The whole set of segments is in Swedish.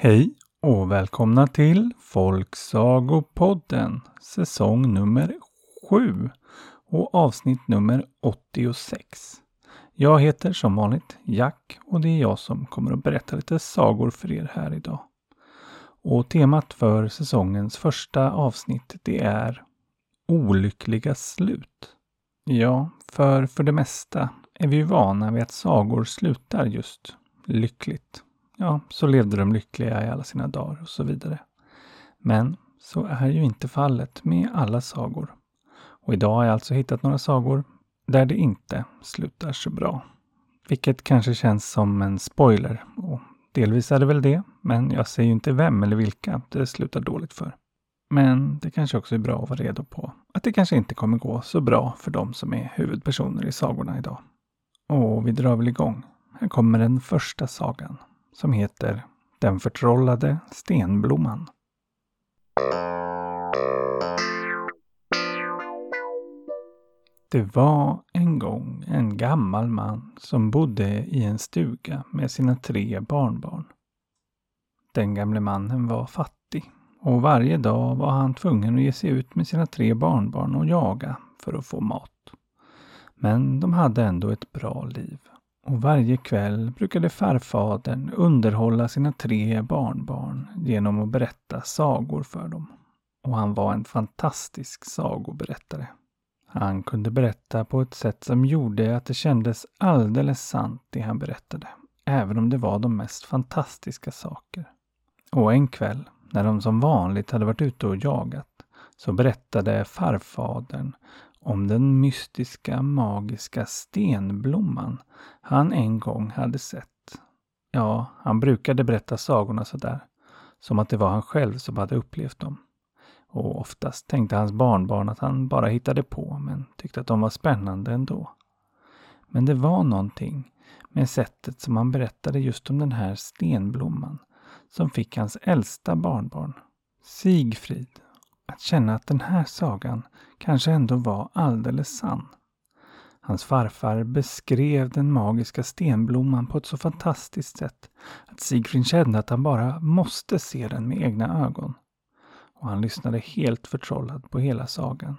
Hej och välkomna till Folksagopodden, säsong nummer 7 och avsnitt nummer 86. Jag heter som vanligt Jack och det är jag som kommer att berätta lite sagor för er här idag. Och temat för säsongens första avsnitt det är olyckliga slut. Ja, för det mesta är vi ju vana vid att sagor slutar just lyckligt. Ja, så levde de lyckliga i alla sina dagar och så vidare. Men så är ju inte fallet med alla sagor. Och idag har jag alltså hittat några sagor där det inte slutar så bra. Vilket kanske känns som en spoiler. Och delvis är det väl det, men jag säger ju inte vem eller vilka det slutar dåligt för. Men det kanske också är bra att vara redo på att det kanske inte kommer gå så bra för de som är huvudpersoner i sagorna idag. Och vi drar väl igång. Här kommer den första sagan. Som heter Den förtrollade stenblomman. Det var en gång en gammal man som bodde i en stuga med sina 3 barnbarn. Den gamle mannen var fattig och varje dag var han tvungen att ge sig ut med sina 3 barnbarn och jaga för att få mat. Men de hade ändå ett bra liv. Och varje kväll brukade farfadern underhålla sina 3 barnbarn genom att berätta sagor för dem. Och han var en fantastisk sagoberättare. Han kunde berätta på ett sätt som gjorde att det kändes alldeles sant det han berättade. Även om det var de mest fantastiska saker. Och en kväll, när de som vanligt hade varit ute och jagat, så berättade farfadern om den mystiska, magiska stenblomman han en gång hade sett. Ja, han brukade berätta sagorna sådär, som att det var han själv som hade upplevt dem. Och oftast tänkte hans barnbarn att han bara hittade på, men tyckte att de var spännande ändå. Men det var någonting med sättet som han berättade just om den här stenblomman, som fick hans äldsta barnbarn, Sigfrid, att känna att den här sagan kanske ändå var alldeles sann. Hans farfar beskrev den magiska stenblomman på ett så fantastiskt sätt att Sigfrid kände att han bara måste se den med egna ögon. Och han lyssnade helt förtrollad på hela sagan.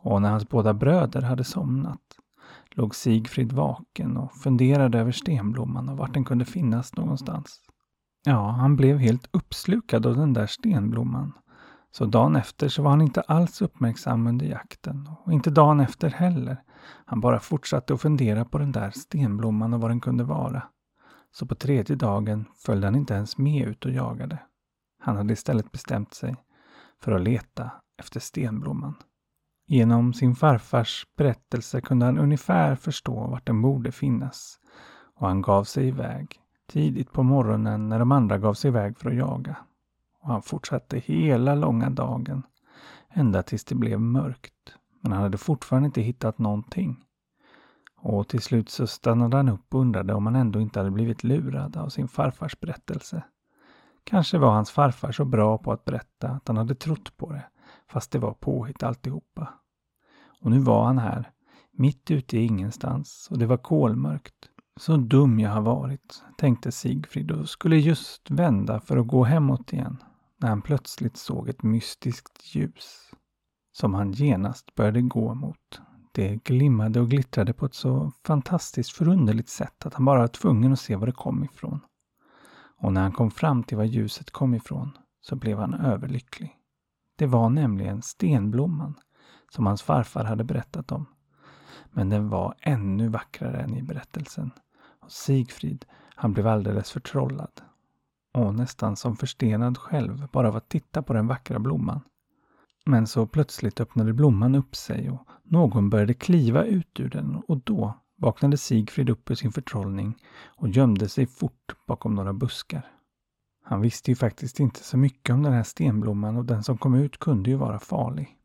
Och när hans båda bröder hade somnat låg Sigfrid vaken och funderade över stenblomman och vart den kunde finnas någonstans. Ja, han blev helt uppslukad av den där stenblomman. Så dagen efter så var han inte alls uppmärksam under jakten och inte dagen efter heller. Han bara fortsatte att fundera på den där stenblomman och vad den kunde vara. Så på 3:e dagen följde han inte ens med ut och jagade. Han hade istället bestämt sig för att leta efter stenblomman. Genom sin farfars berättelse kunde han ungefär förstå vart den borde finnas. Och han gav sig iväg tidigt på morgonen när de andra gav sig iväg för att jaga. Och han fortsatte hela långa dagen, ända tills det blev mörkt. Men han hade fortfarande inte hittat någonting. Och till slut så stannade han upp och undrade om han ändå inte hade blivit lurad av sin farfars berättelse. Kanske var hans farfar så bra på att berätta att han hade trott på det, fast det var påhitt alltihopa. Och nu var han här, mitt ute i ingenstans, och det var kolmörkt. Så dum jag har varit, tänkte Sigfrid och skulle just vända för att gå hemåt igen. När han plötsligt såg ett mystiskt ljus som han genast började gå mot. Det glimmade och glittrade på ett så fantastiskt förunderligt sätt att han bara var tvungen att se var det kom ifrån. Och när han kom fram till var ljuset kom ifrån så blev han överlycklig. Det var nämligen stenblomman som hans farfar hade berättat om. Men den var ännu vackrare än i berättelsen. Och Sigfrid, han blev alldeles förtrollad. Och nästan som förstenad själv bara av att titta på den vackra blomman. Men så plötsligt öppnade blomman upp sig och någon började kliva ut ur den och då vaknade Sigfrid upp ur sin förtrollning och gömde sig fort bakom några buskar. Han visste ju faktiskt inte så mycket om den här stenblomman och den som kom ut kunde ju vara farlig.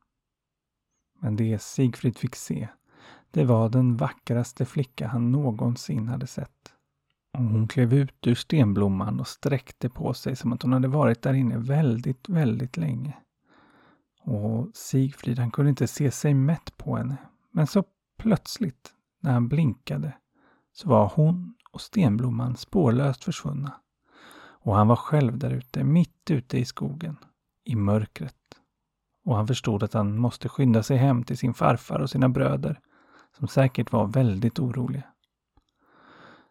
Men det Sigfrid fick se, det var den vackraste flicka han någonsin hade sett. Och hon klev ut ur stenblomman och sträckte på sig som att hon hade varit där inne väldigt, väldigt länge. Och Sigfrid han kunde inte se sig mätt på henne. Men så plötsligt, när han blinkade, så var hon och stenblomman spårlöst försvunna. Och han var själv där ute, mitt ute i skogen, i mörkret. Och han förstod att han måste skynda sig hem till sin farfar och sina bröder, som säkert var väldigt oroliga.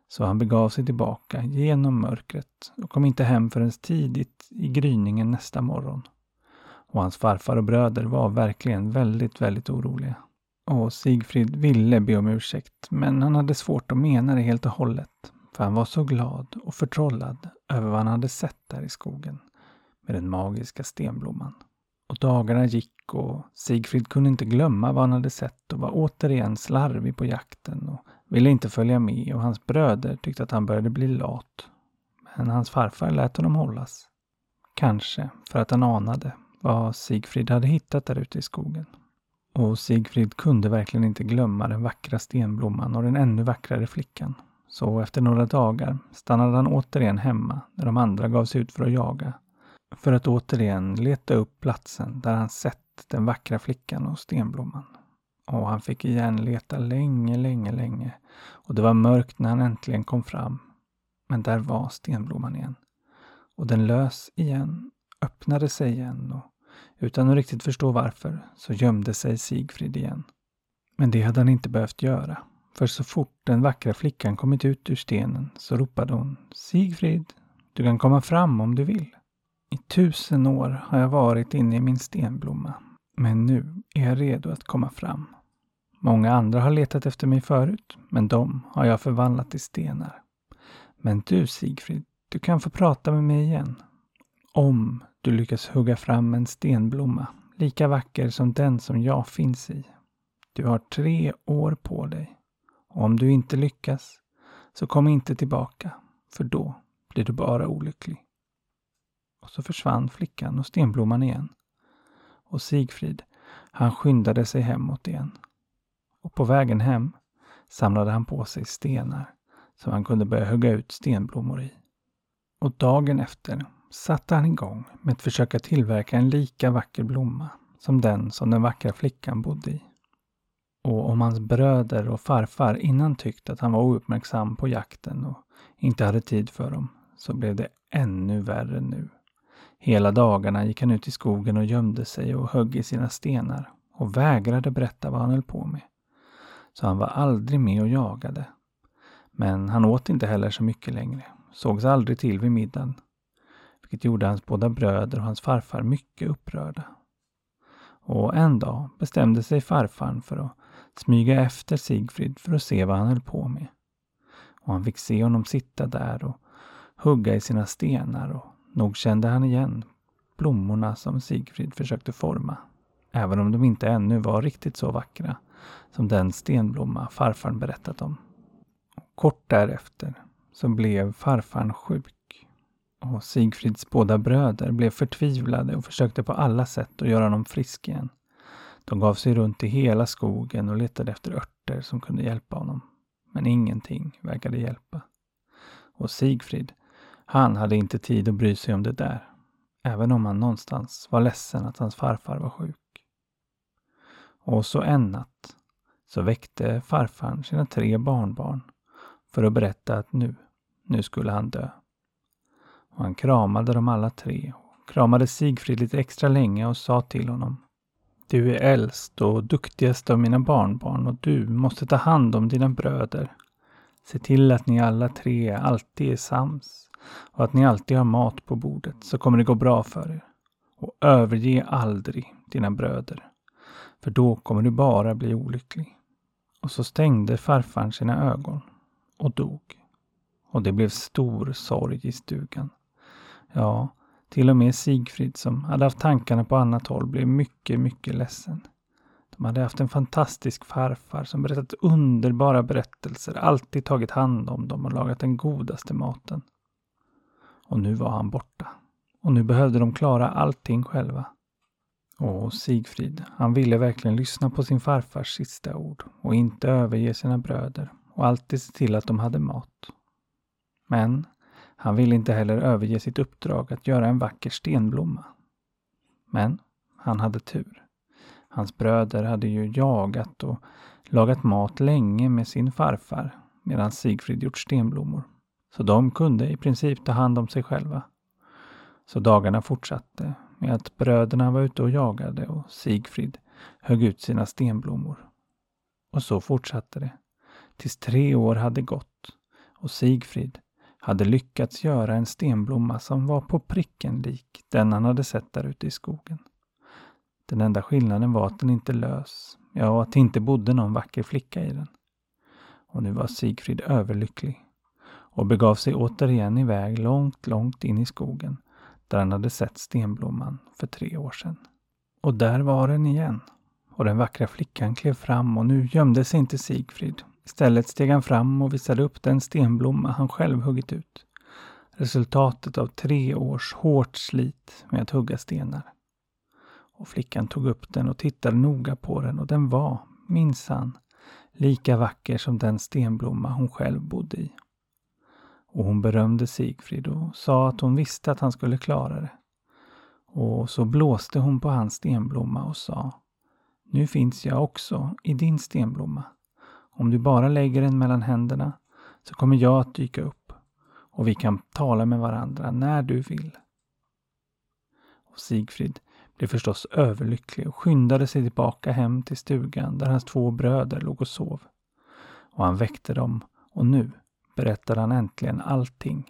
Så han begav sig tillbaka genom mörkret och kom inte hem förrän tidigt i gryningen nästa morgon. Och hans farfar och bröder var verkligen väldigt, väldigt oroliga. Och Sigfrid ville be om ursäkt, men han hade svårt att mena det helt och hållet. För han var så glad och förtrollad över vad han hade sett där i skogen med den magiska stenblomman. Och dagarna gick och Sigfrid kunde inte glömma vad han hade sett och var återigen slarvig på jakten och ville inte följa med, och hans bröder tyckte att han började bli lat. Men hans farfar lät honom hållas. Kanske för att han anade vad Sigfrid hade hittat där ute i skogen. Och Sigfrid kunde verkligen inte glömma den vackra stenblomman och den ännu vackrare flickan. Så efter några dagar stannade han återigen hemma när de andra gav sig ut för att jaga. För att återigen leta upp platsen där han sett den vackra flickan och stenblomman. Och han fick igen leta länge. Och det var mörkt när han äntligen kom fram. Men där var stenblomman igen. Och den lös igen, öppnade sig igen, och utan att riktigt förstå varför så gömde sig Sigfrid igen. Men det hade han inte behövt göra. För så fort den vackra flickan kommit ut ur stenen så ropade hon: "Sigfrid, du kan komma fram om du vill. I 1000 år har jag varit inne i min stenblomma, men nu är jag redo att komma fram. Många andra har letat efter mig förut, men de har jag förvandlat till stenar. Men du, Sigfrid, du kan få prata med mig igen. Om du lyckas hugga fram en stenblomma lika vacker som den som jag finns i. Du har 3 år på dig. Och om du inte lyckas så kom inte tillbaka, för då blir du bara olycklig." Och så försvann flickan och stenblomman igen. Och Sigfrid, han skyndade sig hemåt igen. Och på vägen hem samlade han på sig stenar som han kunde börja hugga ut stenblommor i. Och dagen efter satte han igång med att försöka tillverka en lika vacker blomma som den vackra flickan bodde i. Och om hans bröder och farfar innan tyckte att han var ouppmärksam på jakten och inte hade tid för dem, så blev det ännu värre nu. Hela dagarna gick han ut i skogen och gömde sig och högg i sina stenar och vägrade berätta vad han höll på med. Så han var aldrig med och jagade. Men han åt inte heller så mycket längre, sågs aldrig till vid middagen, vilket gjorde hans båda bröder och hans farfar mycket upprörda. Och en dag bestämde sig farfar för att smyga efter Sigfrid för att se vad han höll på med. Och han fick se honom sitta där och hugga i sina stenar, och nog kände han igen blommorna som Sigfrid försökte forma, även om de inte ännu var riktigt så vackra som den stenblomma farfar berättat om. Och kort därefter så blev farfar sjuk. Och Sigfrids båda bröder blev förtvivlade och försökte på alla sätt att göra honom frisk igen. De gav sig runt i hela skogen och letade efter örter som kunde hjälpa honom. Men ingenting verkade hjälpa. Och Sigfrid, han hade inte tid att bry sig om det där. Även om han någonstans var ledsen att hans farfar var sjuk. Och så en natt så väckte farfar sina 3 barnbarn för att berätta att nu skulle han dö. Och han kramade dem alla 3 och kramade Sigfrid lite extra länge och sa till honom: "Du är äldst och duktigast av mina barnbarn, och du måste ta hand om dina bröder. Se till att ni alla 3 alltid är sams och att ni alltid har mat på bordet, så kommer det gå bra för er. Och överge aldrig dina bröder, för då kommer du bara bli olycklig." Och så stängde farfar sina ögon och dog. Och det blev stor sorg i stugan. Ja, till och med Sigfrid, som hade haft tankarna på annat håll, blev mycket, mycket ledsen. De hade haft en fantastisk farfar som berättat underbara berättelser, alltid tagit hand om dem och lagat den godaste maten. Och nu var han borta. Och nu behövde de klara allting själva. Och Sigfrid, han ville verkligen lyssna på sin farfars sista ord och inte överge sina bröder och alltid se till att de hade mat. Men han ville inte heller överge sitt uppdrag att göra en vacker stenblomma. Men han hade tur. Hans bröder hade ju jagat och lagat mat länge med sin farfar medan Sigfrid gjort stenblommor. så de kunde i princip ta hand om sig själva. Så dagarna fortsatte med att bröderna var ute och jagade och Sigfrid högg ut sina stenblommor. Och så fortsatte det, tills 3 år hade gått och Sigfrid hade lyckats göra en stenblomma som var på pricken lik den han hade sett där ute i skogen. Den enda skillnaden var att den inte lös, ja att det inte bodde någon vacker flicka i den. Och nu var Sigfrid överlycklig och begav sig återigen iväg långt, långt in i skogen där han hade sett stenblomman för 3 år sedan. Och där var den igen. Och den vackra flickan klev fram och nu gömde sig inte Sigfrid. Istället steg han fram och visade upp den stenblomma han själv huggit ut. Resultatet av 3 års hårt slit med att hugga stenar. Och flickan tog upp den och tittade noga på den och den var, minsann, lika vacker som den stenblomma hon själv bodde i. Och hon berömde Sigfrid och sa att hon visste att han skulle klara det. Och så blåste hon på hans stenblomma och sa: "Nu finns jag också i din stenblomma. Om du bara lägger den mellan händerna så kommer jag att dyka upp. Och vi kan tala med varandra när du vill." Och Sigfrid blev förstås överlycklig och skyndade sig tillbaka hem till stugan där hans 2 bröder låg och sov. Och han väckte dem och nu berättade han äntligen allting.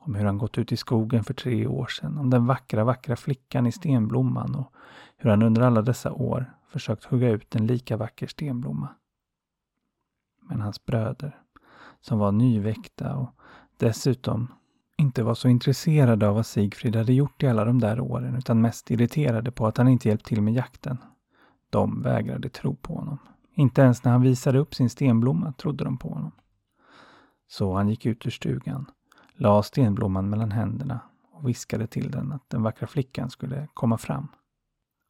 Om hur han gått ut i skogen för 3 år sedan, om den vackra, vackra flickan i stenblomman och hur han under alla dessa år försökt hugga ut en lika vacker stenblomma. Men hans bröder, som var nyväckta och dessutom inte var så intresserade av vad Sigfrid hade gjort i alla de där åren utan mest irriterade på att han inte hjälpt till med jakten, de vägrade tro på honom. Inte ens när han visade upp sin stenblomma trodde de på honom. Så han gick ut ur stugan, la stenblomman mellan händerna och viskade till den att den vackra flickan skulle komma fram.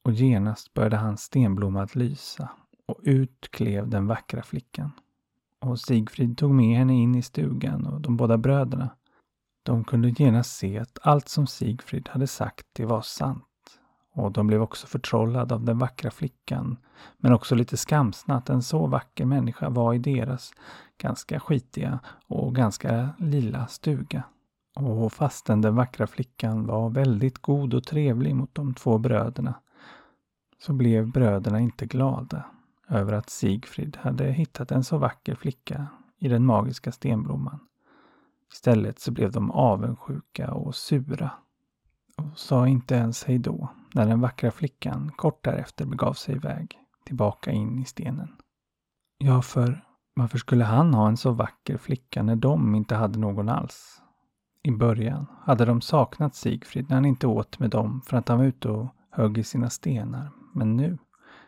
Och genast började hans stenblomma att lysa och ut klev den vackra flickan. Och Sigfrid tog med henne in i stugan och de båda bröderna. De kunde genast se att allt som Sigfrid hade sagt det var sant. Och de blev också förtrollade av den vackra flickan, men också lite skamsna att en så vacker människa var i deras ganska skitiga och ganska lilla stuga. Och fastän den vackra flickan var väldigt god och trevlig mot de 2 bröderna så blev bröderna inte glada över att Sigfrid hade hittat en så vacker flicka i den magiska stenblomman. Istället så blev de avundsjuka och sura. Och sa inte ens hej då när den vackra flickan kort därefter begav sig iväg tillbaka in i stenen. Ja, för varför skulle han ha en så vacker flicka när de inte hade någon alls? I början hade de saknat Sigfrid när han inte åt med dem för att han var ute och högg i sina stenar. Men nu,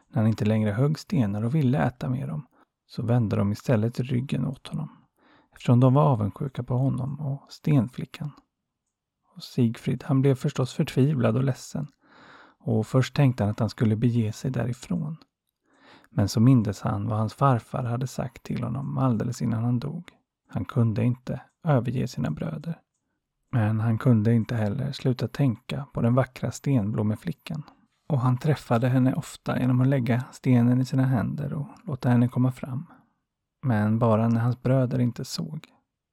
när han inte längre högg stenar och ville äta med dem, så vände de istället ryggen åt honom. Eftersom de var avundsjuka på honom och stenflickan. Och Sigfrid, han blev förstås förtvivlad och ledsen. Och först tänkte han att han skulle bege sig därifrån. Men så mindes han vad hans farfar hade sagt till honom alldeles innan han dog. Han kunde inte överge sina bröder. Men han kunde inte heller sluta tänka på den vackra stenblommeflickan. Och han träffade henne ofta genom att lägga stenen i sina händer och låta henne komma fram. Men bara när hans bröder inte såg.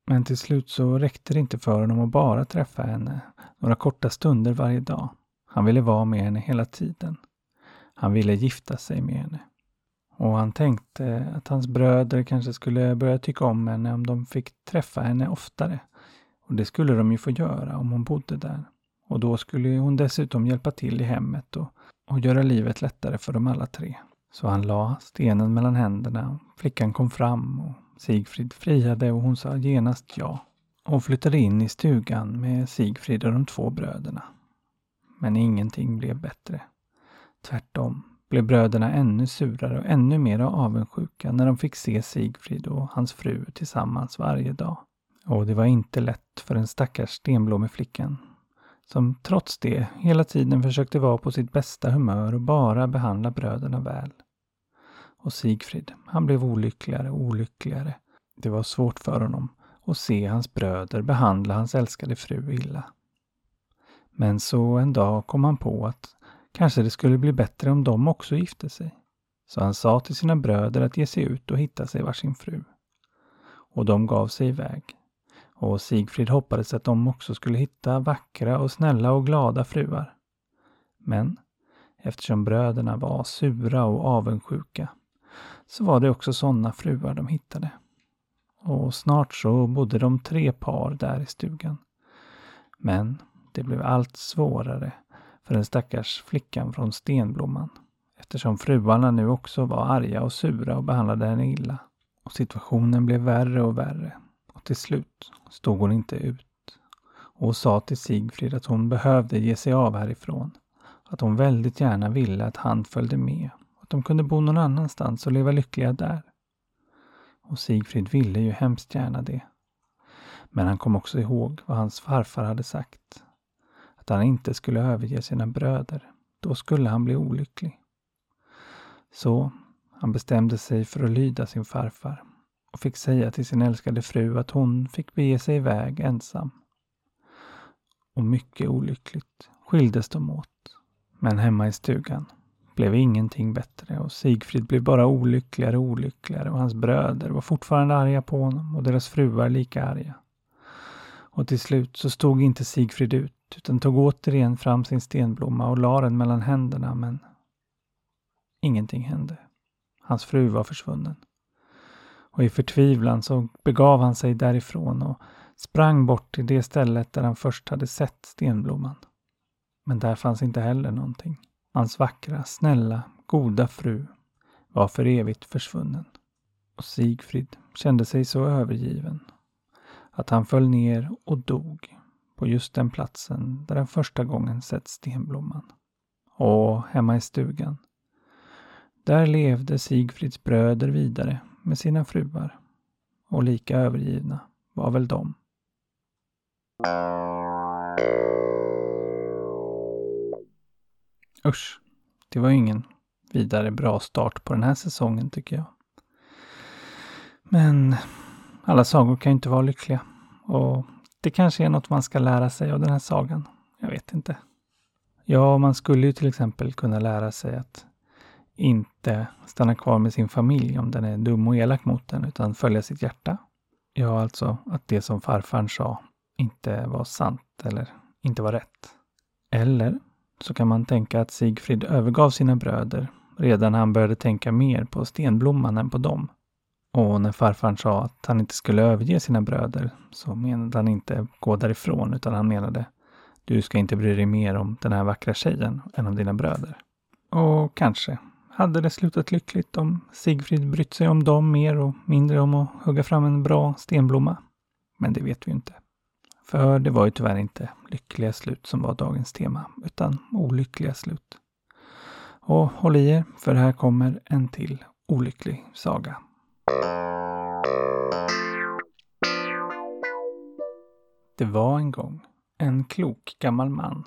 Men till slut så räckte det inte för honom att bara träffa henne några korta stunder varje dag. Han ville vara med henne hela tiden. Han ville gifta sig med henne. Och han tänkte att hans bröder kanske skulle börja tycka om henne om de fick träffa henne oftare. Och det skulle de ju få göra om hon bodde där. Och då skulle hon dessutom hjälpa till i hemmet och göra livet lättare för dem alla 3. Så han la stenen mellan händerna. Flickan kom fram och Sigfrid friade och hon sa genast ja. Och flyttade in i stugan med Sigfrid och de 2 bröderna. Men ingenting blev bättre. Tvärtom blev bröderna ännu surare och ännu mer avundsjuka när de fick se Sigfrid och hans fru tillsammans varje dag. Och det var inte lätt för den stackars stenblommeflickan, som trots det hela tiden försökte vara på sitt bästa humör och bara behandla bröderna väl. Och Sigfrid, han blev olyckligare och olyckligare. Det var svårt för honom att se hans bröder behandla hans älskade fru illa. Men så en dag kom han på att kanske det skulle bli bättre om de också gifte sig. Så han sa till sina bröder att ge sig ut och hitta sig varsin fru. Och de gav sig iväg. och Sigfrid hoppades att de också skulle hitta vackra och snälla och glada fruar. Men eftersom bröderna var sura och avundsjuka så var det också sådana fruar de hittade. Och snart så bodde de tre par där i stugan. Men det blev allt svårare för den stackars flickan från Stenblomman, eftersom fruarna nu också var arga och sura och behandlade henne illa. Och situationen blev värre och värre, och till slut stod hon inte ut och sa till Sigfrid att hon behövde ge sig av härifrån, att hon väldigt gärna ville att han följde med, att de kunde bo någon annanstans och leva lyckliga där. Och Sigfrid ville ju hemskt gärna det. Men han kom också ihåg vad hans farfar hade sagt, att han inte skulle överge sina bröder, då skulle han bli olycklig. Så han bestämde sig för att lyda sin farfar och fick säga till sin älskade fru att hon fick bege sig iväg ensam. Och mycket olyckligt skildes de åt. Men hemma i stugan blev ingenting bättre och Sigfrid blev bara olyckligare och olyckligare och hans bröder var fortfarande arga på honom och deras fruar lika arga. Och till slut så stod inte Sigfrid ut utan tog återigen fram sin stenblomma och la den mellan händerna, men ingenting hände. Hans fru var försvunnen. Och i förtvivlan så begav han sig därifrån och sprang bort till det stället där han först hade sett stenblomman. Men där fanns inte heller någonting. Hans vackra, snälla, goda fru var för evigt försvunnen. Och Sigfrid kände sig så övergiven att han föll ner och dog på just den platsen där den första gången sett stenblomman. Och hemma i stugan, där levde Sigfrids bröder vidare med sina fruar. Och lika övergivna var väl de. Usch, det var ingen vidare bra start på den här säsongen tycker jag. Men alla sagor kan ju inte vara lyckliga. Och det kanske är något man ska lära sig av den här sagan. Jag vet inte. Ja, man skulle ju till exempel kunna lära sig att inte stanna kvar med sin familj om den är dum och elak mot den, utan följa sitt hjärta. Ja, alltså att det som farfar sa inte var sant eller inte var rätt. Eller så kan man tänka att Sigfrid övergav sina bröder redan när han började tänka mer på stenblomman än på dem. Och när farfar sa att han inte skulle överge sina bröder så menade han inte gå därifrån, utan han menade du ska inte bry dig mer om den här vackra tjejen än om dina bröder. Och kanske hade det slutat lyckligt om Sigfrid brytt sig om dem mer och mindre om att hugga fram en bra stenblomma. Men det vet vi inte. För det var ju tyvärr inte lyckliga slut som var dagens tema, utan olyckliga slut. Och håll i er, för här kommer en till olycklig saga. Det var en gång en klok gammal man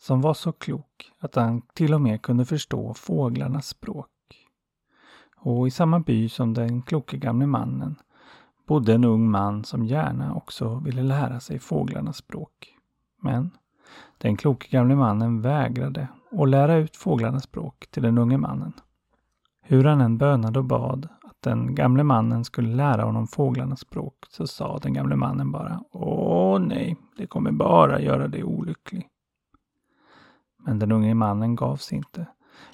som var så klok att han till och med kunde förstå fåglarnas språk. Och i samma by som den kloke gamle mannen bodde en ung man som gärna också ville lära sig fåglarnas språk. Men den kloke gamle mannen vägrade att lära ut fåglarnas språk till den unge mannen. Hur han än bönade och bad att den gamle mannen skulle lära honom fåglarnas språk så sa den gamle mannen bara: "Åh nej, det kommer bara göra dig olycklig." Men den unge mannen gavs inte,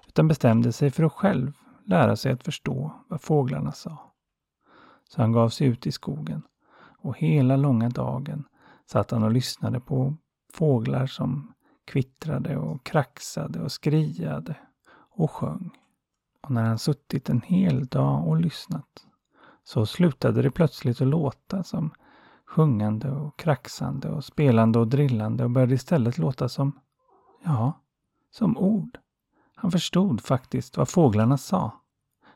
utan bestämde sig för att själv lära sig att förstå vad fåglarna sa. Så han gav sig ut i skogen, och hela långa dagen satt han och lyssnade på fåglar som kvittrade och kraxade och skriade och sjöng. Och när han suttit en hel dag och lyssnat så slutade det plötsligt att låta som sjungande och kraxande och spelande och drillande och började istället låta som, ja, som ord. Han förstod faktiskt vad fåglarna sa.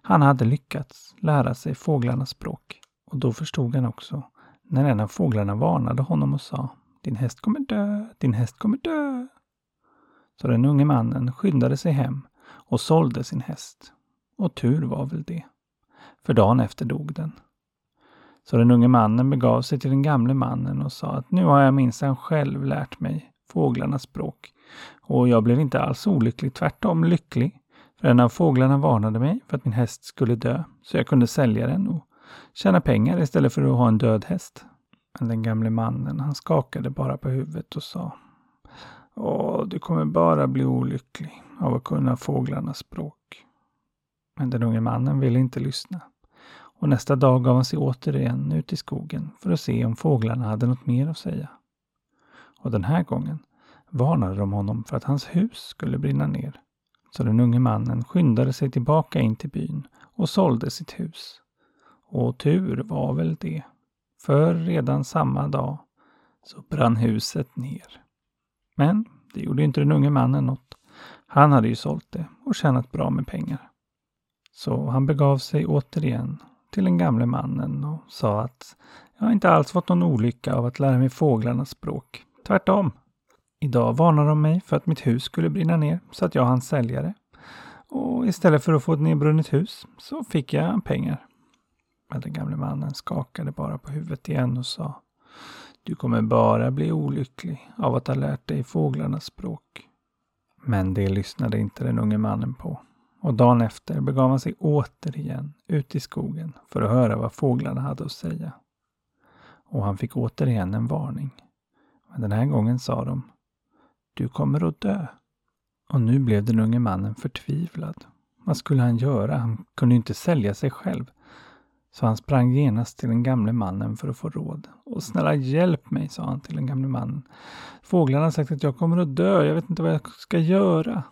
Han hade lyckats lära sig fåglarnas språk. Och då förstod han också när en av fåglarna varnade honom och sa: "Din häst kommer dö, din häst kommer dö." Så den unge mannen skyndade sig hem och sålde sin häst. Och tur var väl det, för dagen efter dog den. Så den unge mannen begav sig till den gamle mannen och sa att nu har jag minsann själv lärt mig fåglarnas språk. Och jag blev inte alls olycklig, tvärtom lycklig. För en av fåglarna varnade mig för att min häst skulle dö, så jag kunde sälja den och tjäna pengar istället för att ha en död häst. Men den gamle mannen, han skakade bara på huvudet och sa: "Åh, du kommer bara bli olycklig av att kunna fåglarnas språk." Men den unge mannen ville inte lyssna. Och nästa dag gav han sig återigen ut i skogen för att se om fåglarna hade något mer att säga. Och den här gången varnade de honom för att hans hus skulle brinna ner. Så den unge mannen skyndade sig tillbaka in till byn och sålde sitt hus. Och tur var väl det, för redan samma dag så brann huset ner. Men det gjorde inte den unge mannen något. Han hade ju sålt det och tjänat bra med pengar. Så han begav sig återigen till den gamle mannen och sa att jag har inte alls fått någon olycka av att lära mig fåglarnas språk. Tvärtom. Idag varnade de mig för att mitt hus skulle brinna ner så att jag hann sälja det. Och istället för att få ett nedbrunnet hus så fick jag pengar. Men den gamle mannen skakade bara på huvudet igen och sa: "Du kommer bara bli olycklig av att ha lärt dig fåglarnas språk." Men det lyssnade inte den unge mannen på. Och dagen efter begav han sig återigen ut i skogen för att höra vad fåglarna hade att säga. Och han fick återigen en varning. Men den här gången sa de: "Du kommer att dö." Och nu blev den unge mannen förtvivlad. Vad skulle han göra? Han kunde inte sälja sig själv. Så han sprang genast till den gamle mannen för att få råd. "Och snälla hjälp mig", sa han till den gamle mannen. "Fåglarna har sagt att jag kommer att dö. Jag vet inte vad jag ska göra."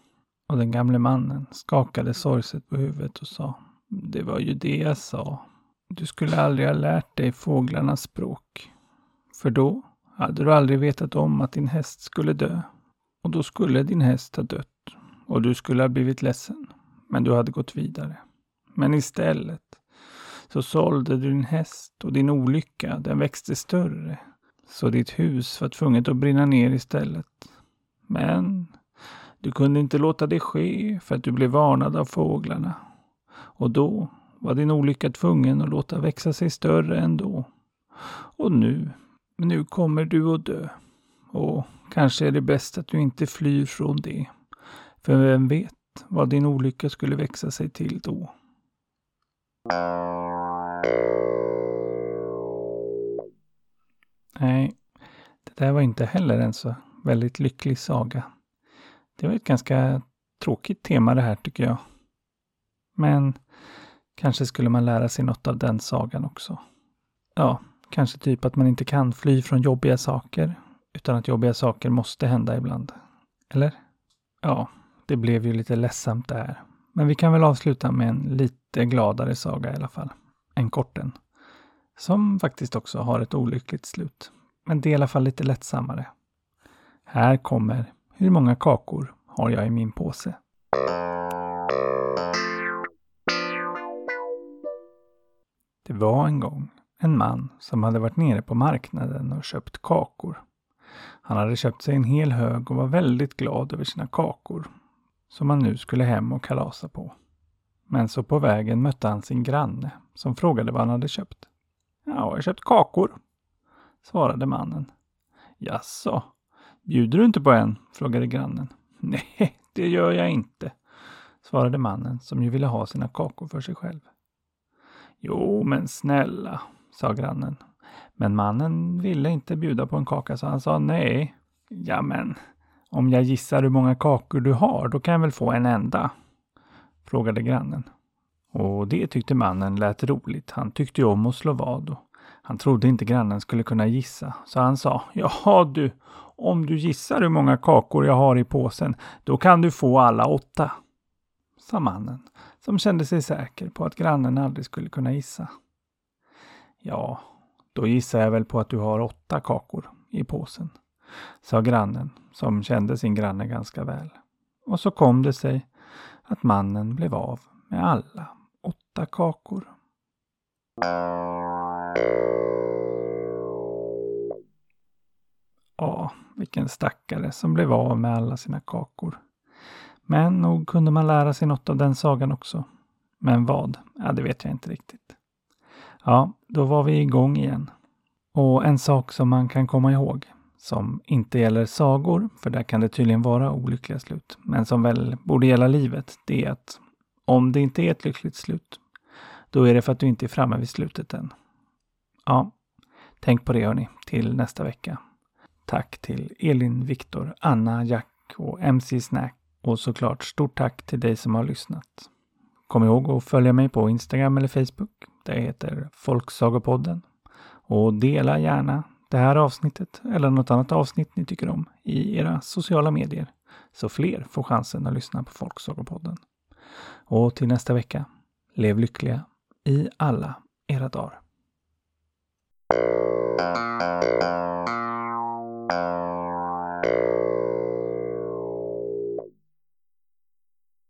Och den gamle mannen skakade sorgset på huvudet och sa: "Det var ju det jag sa. Du skulle aldrig ha lärt dig fåglarnas språk. För då hade du aldrig vetat om att din häst skulle dö. Och då skulle din häst ha dött. Och du skulle ha blivit ledsen. Men du hade gått vidare. Men istället så sålde du din häst och din olycka, den växte större. Så ditt hus var tvunget att brinna ner istället. Men du kunde inte låta det ske för att du blev varnad av fåglarna. Och då var din olycka tvungen att låta växa sig större ändå. Och nu kommer du att dö. Och kanske är det bäst att du inte flyr från det. För vem vet vad din olycka skulle växa sig till då." Nej, det där var inte heller en så väldigt lycklig saga. Det var ett ganska tråkigt tema det här, tycker jag. Men kanske skulle man lära sig något av den sagan också. Ja, kanske typ att man inte kan fly från jobbiga saker, utan att jobbiga saker måste hända ibland. Eller? Ja, det blev ju lite ledsamt där. Men vi kan väl avsluta med en lite gladare saga i alla fall. En korten. Som faktiskt också har ett olyckligt slut. Men det är i alla fall lite lättsammare. Här kommer: "Hur många kakor har jag i min påse?" Det var en gång en man som hade varit nere på marknaden och köpt kakor. Han hade köpt sig en hel hög och var väldigt glad över sina kakor, som han nu skulle hem och kalasa på. Men så på vägen mötte han sin granne som frågade vad han hade köpt. "Ja, jag har köpt kakor", svarade mannen. "Jaså? Bjuder du inte på en?" frågade grannen. "Nej, det gör jag inte", svarade mannen som ju ville ha sina kakor för sig själv. "Jo, men snälla", sa grannen. Men mannen ville inte bjuda på en kaka, så han sa nej. "Ja, men om jag gissar hur många kakor du har, då kan jag väl få en enda?" frågade grannen. Och det tyckte mannen lät roligt. Han tyckte ju om att slå vad och han trodde inte grannen skulle kunna gissa. Så han sa: "Jaha du, om du gissar hur många kakor jag har i påsen, då kan du få alla 8. sa mannen, som kände sig säker på att grannen aldrig skulle kunna gissa. "Ja, då gissar jag väl på att du har 8 kakor i påsen", sa grannen, som kände sin granne ganska väl. Och så kom det sig att mannen blev av med alla 8 kakor. Ja, vilken stackare som blev av med alla sina kakor. Men nog kunde man lära sig något av den sagan också. Men vad? Ja, det vet jag inte riktigt. Ja, då var vi igång igen. Och en sak som man kan komma ihåg, som inte gäller sagor, för där kan det tydligen vara olyckliga slut, men som väl borde gälla livet, det är att om det inte är ett lyckligt slut, då är det för att du inte är framme vid slutet än. Ja, Tänk på det hörni, till nästa vecka. Tack till Elin, Viktor, Anna, Jack och MC Snack. Och såklart stort tack till dig som har lyssnat. Kom ihåg att följa mig på Instagram eller Facebook. Det heter Folksagopodden. Och dela gärna det här avsnittet eller något annat avsnitt ni tycker om i era sociala medier. Så fler får chansen att lyssna på Folksagopodden. Och till nästa vecka. Lev lyckliga i alla era dagar.